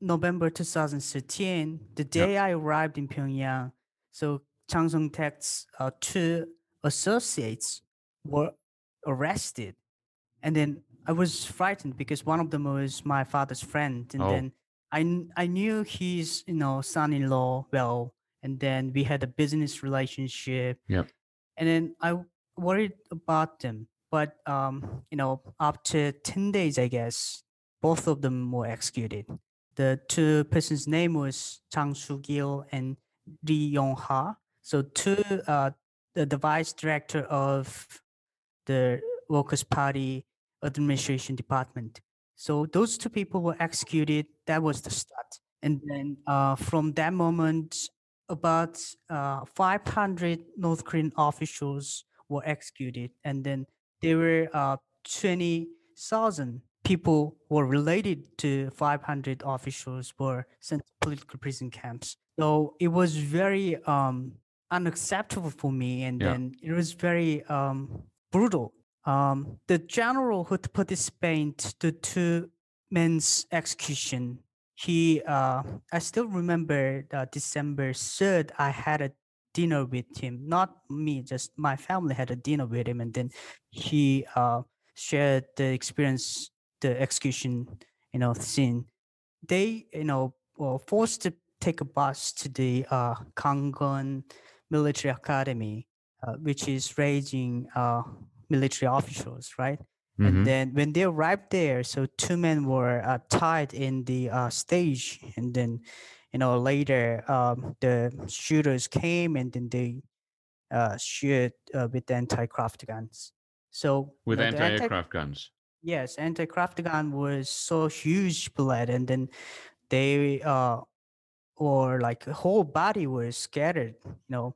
November two thousand thirteen, the day yep. I arrived in Pyongyang, so Jang Song-taek's uh, two associates were arrested. And then I was frightened because one of them was my father's friend. And oh. then I I knew his you know, son-in-law well. And then we had a business relationship. Yep. And then I worried about them. But um, you know, after ten days, I guess, both of them were executed. The two persons' name was Chang Su-gil and Lee Yong-ha. So two, uh, the, the vice director of the Workers' Party Administration Department. So those two people were executed. That was the start. And then uh, from that moment, about uh, five hundred North Korean officials were executed. And then there were uh, twenty thousand people who were related to five hundred officials were sent to political prison camps. So it was very... Um, unacceptable for me, and yeah. then it was very um, brutal. Um, the general who participated the two men's execution, he, uh, I still remember uh, December third, I had a dinner with him. Not me, just my family had a dinner with him, and then he uh, shared the experience, the execution, you know, scene. They, you know, were forced to take a bus to the uh, Gangneung military academy, uh, which is raising uh, military officials, right? Mm-hmm. And then when they arrived there, so two men were uh, tied in the uh, stage, and then, you know, later um, the shooters came and then they uh, shoot uh, with anti-aircraft guns. So with you know, anti-aircraft anti- guns. Yes, anti-aircraft gun was so huge bullet, and then they uh or like whole body was scattered, you know.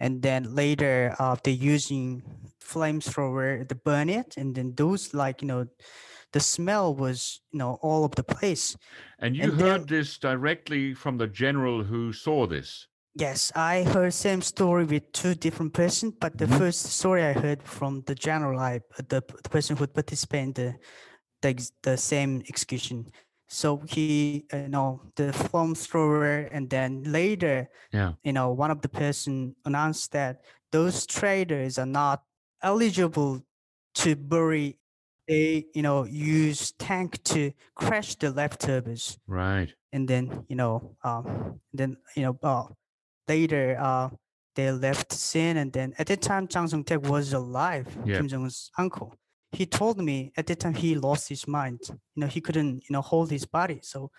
And then later, after uh, using flamethrower, they burn it, and then those like you know, the smell was you know all over the place. And you and heard then, this directly from the general who saw this. Yes, I heard same story with two different persons, but the first story I heard from the general, I the, the person who participated in the, the the same execution. So he, you know, the flamethrower, and then later, yeah. you know, one of the person announced that those traders are not eligible to bury. They, you know, use tank to crash the leftovers. Right. And then, you know, um, then you know, uh, later, uh, they left scene, and then at that time, Jang Song-taek was alive. Yeah. Kim Jong Un's uncle. He told me at the time he lost his mind. You know, he couldn't, you know, hold his body. So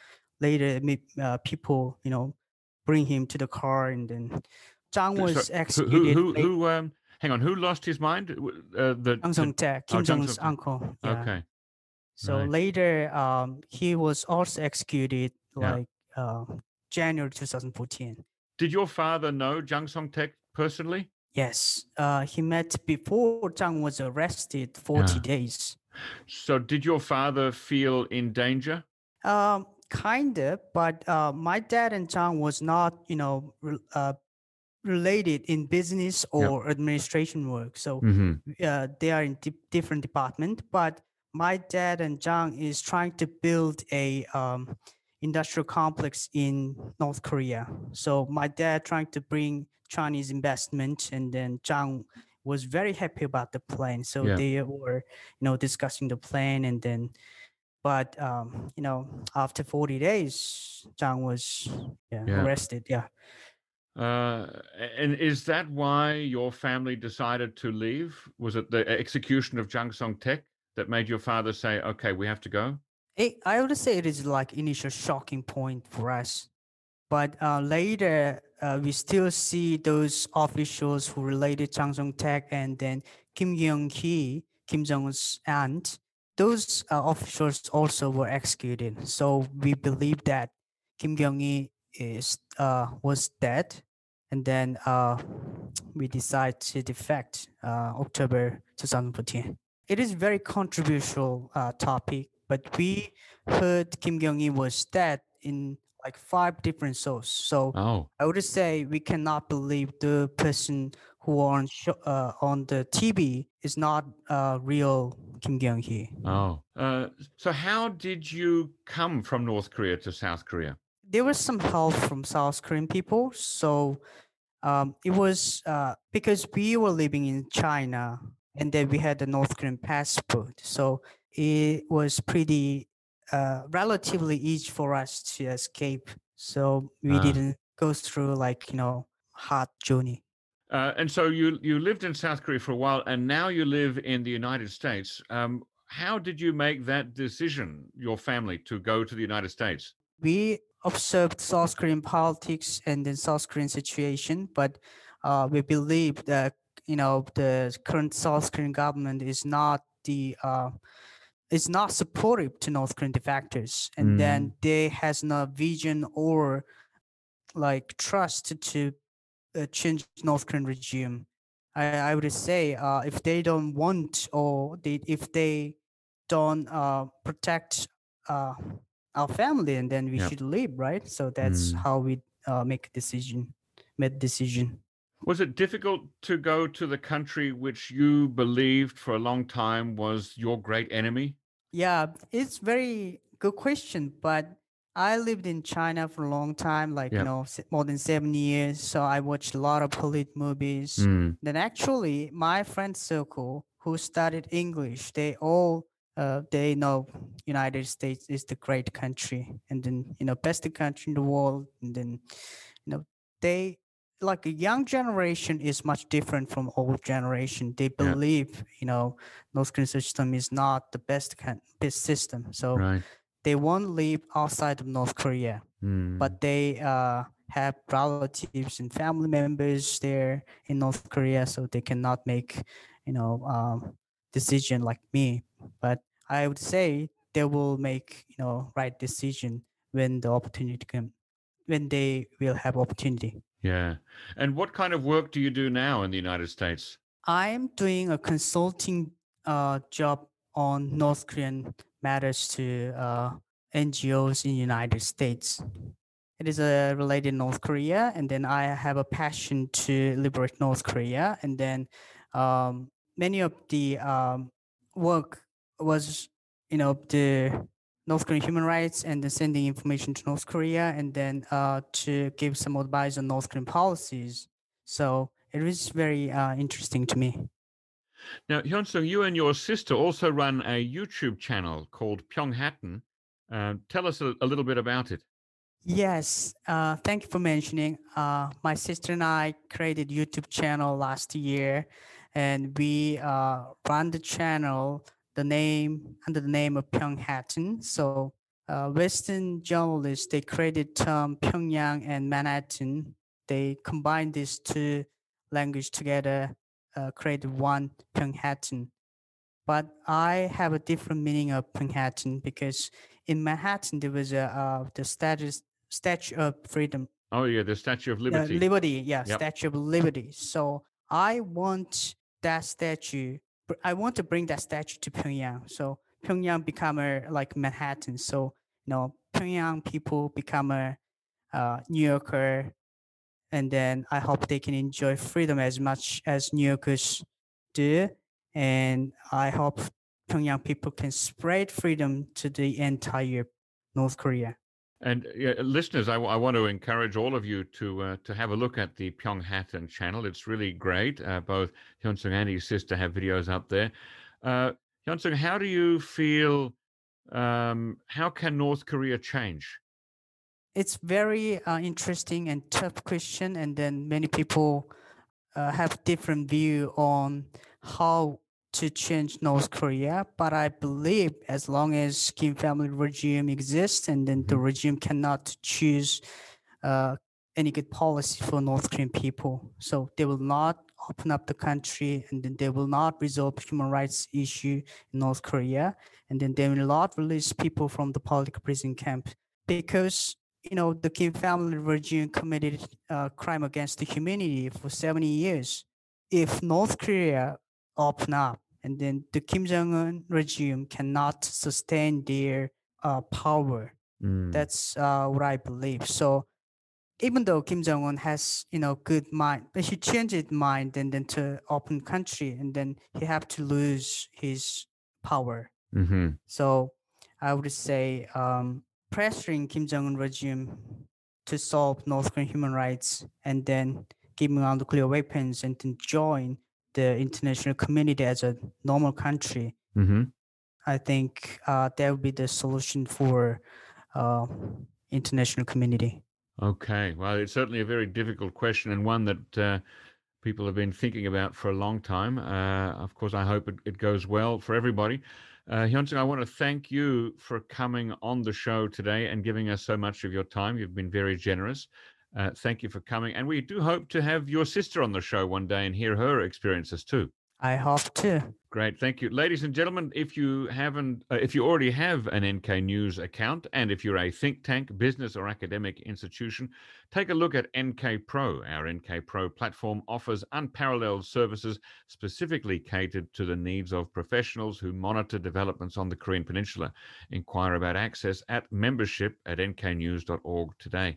later, uh, people, you know, bring him to the car, and then Jang was so, executed. Who, who, who um, hang on, who lost his mind? Uh, the Jang Song-taek, Kim oh, Jong Un's uncle. Yeah. Okay. So right. later, um, he was also executed, like yeah. uh, January twenty fourteen. Did your father know Jang Song-taek personally? Yes, uh, he met before Jang was arrested forty yeah. days. So did your father feel in danger? Um, kind of, but uh, my dad and Jang was not, you know, re- uh, related in business or yep. administration work. So mm-hmm. uh, they are in di- different department. But my dad and Jang is trying to build a um, industrial complex in North Korea. So my dad trying to bring Chinese investment, and then Jang was very happy about the plan. So yeah. they were, you know, discussing the plan, and then, but um, you know, after forty days, Jang was yeah, yeah. arrested. Yeah. Uh, and is that why your family decided to leave? Was it the execution of Jang Song-taek that made your father say, "Okay, we have to go"? It, I would say it is like initial shocking point for us, but uh, later. Uh, we still see those officials who related Jang Song-taek and then Kim Kyong-hui, Kim Jong-un's aunt. Those uh, officials also were executed. So we believe that Kim Kyong-hui is uh, was dead, and then uh, we decide to defect uh, October twenty fourteen. It is very controversial uh, topic, but we heard Kim Kyong-hui was dead in like five different sources. So oh. I would say we cannot believe the person who on sh- uh, on the T V is not uh, real Kim Kyong-hui. Oh, uh, so how did you come from North Korea to South Korea? There was some help from South Korean people. So um, it was uh, because we were living in China, and then we had the North Korean passport. So it was pretty Uh, relatively easy for us to escape, so we ah. didn't go through like you know hard journey. Uh, and so you you lived in South Korea for a while, and now you live in the United States. Um, how did you make that decision, your family, to go to the United States? We observed South Korean politics and then South Korean situation, but uh, we believe that you know the current South Korean government is not the uh, It's not supportive to North Korean defectors, and mm. then they has no vision or like trust to uh, change North Korean regime. I, I would say uh, if they don't want or they, if they don't uh, protect uh, our family, and then we yep. should leave, right? So that's mm. how we uh, make a decision. Made decision. Was it difficult to go to the country which you believed for a long time was your great enemy? Yeah, it's very good question. But I lived in China for a long time, like, yeah. you know, more than seven years. So I watched a lot of polit movies. Mm. Then actually my friend circle who studied English, they all, uh, they know United States is the great country, and then, you know, best country in the world. And then, you know, they, like a young generation is much different from old generation. They believe, yeah. you know, North Korean system is not the best, best system. So right. they won't live outside of North Korea, mm. but they uh, have relatives and family members there in North Korea, so they cannot make, you know, um, decision like me. But I would say they will make, you know, right decision when the opportunity comes, when they will have opportunity. Yeah. And what kind of work do you do now in the United States? I'm doing a consulting uh, job on North Korean matters to uh, N G Os in the United States. It is uh, related to North Korea, and then I have a passion to liberate North Korea. And then um, many of the um, work was, you know, the North Korean human rights and then sending information to North Korea, and then uh, to give some advice on North Korean policies. So it was very uh, interesting to me. Now, Hyun Sung, you and your sister also run a YouTube channel called Pyeonghattan. Uh, tell us a, a little bit about it. Yes, uh, thank you for mentioning. Uh, my sister and I created a YouTube channel last year, and we uh, run the channel the name under the name of Pyeonghattan. So uh, Western journalists, they created term Pyongyang and Manhattan. They combined these two languages together, Uh, created one Pyeonghattan. But I have a different meaning of Pyeonghattan, because in Manhattan there was a uh, the status, Statue of Freedom. Oh yeah, the Statue of Liberty. Uh, Liberty, yeah, yep. Statue of Liberty. So I want that statue. I want to bring that statue to Pyongyang. So Pyongyang become a like Manhattan. So you know, Pyongyang people become a uh, New Yorker. And then I hope they can enjoy freedom as much as New Yorkers do. And I hope Pyongyang people can spread freedom to the entire North Korea. And uh, listeners, I, w- I want to encourage all of you to uh, to have a look at the Pyeonghattan channel. It's really great. Uh, both Hyun Sung and his sister have videos up there. Uh, Hyun Sung, how do you feel, um, how can North Korea change? It's very uh, interesting and tough question, and then many people uh, have different view on how to change North Korea. But I believe as long as Kim family regime exists, and then the regime cannot choose uh, any good policy for North Korean people. So they will not open up the country, and then they will not resolve human rights issue in North Korea. And then they will not release people from the political prison camp, because you know, the Kim family regime committed uh, crime against the humanity for seventy years. If North Korea open up, and then the Kim Jong-un regime cannot sustain their uh, power. Mm. That's uh, what I believe. So even though Kim Jong-un has, you know, good mind, but he changed his mind and then to open country, and then he have to lose his power. Mm-hmm. So I would say... Um, pressuring Kim Jong-un regime to solve North Korean human rights, and then giving out nuclear weapons, and then join the international community as a normal country. Mm-hmm. I think uh, that would be the solution for uh, international community. Okay. Well, it's certainly a very difficult question, and one that uh, people have been thinking about for a long time. Uh, of course, I hope it, it goes well for everybody. Uh, Hyun Sung, I want to thank you for coming on the show today and giving us so much of your time. You've been very generous. Uh, thank you for coming. And we do hope to have your sister on the show one day and hear her experiences too. I hope too. Great. Thank you. Ladies and gentlemen, if you haven't, uh, if you already have an N K News account, and if you're a think tank, business or academic institution, take a look at N K Pro. Our N K Pro platform offers unparalleled services specifically catered to the needs of professionals who monitor developments on the Korean Peninsula. Inquire about access at membership at n k news dot org today.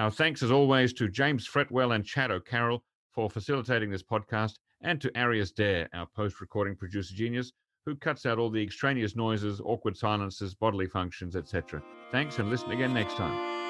Our thanks as always to James Fretwell and Chad O'Carroll for facilitating this podcast, and to Arius Dare, our post-recording producer genius, who cuts out all the extraneous noises, awkward silences, bodily functions, et cetera. Thanks, and listen again next time.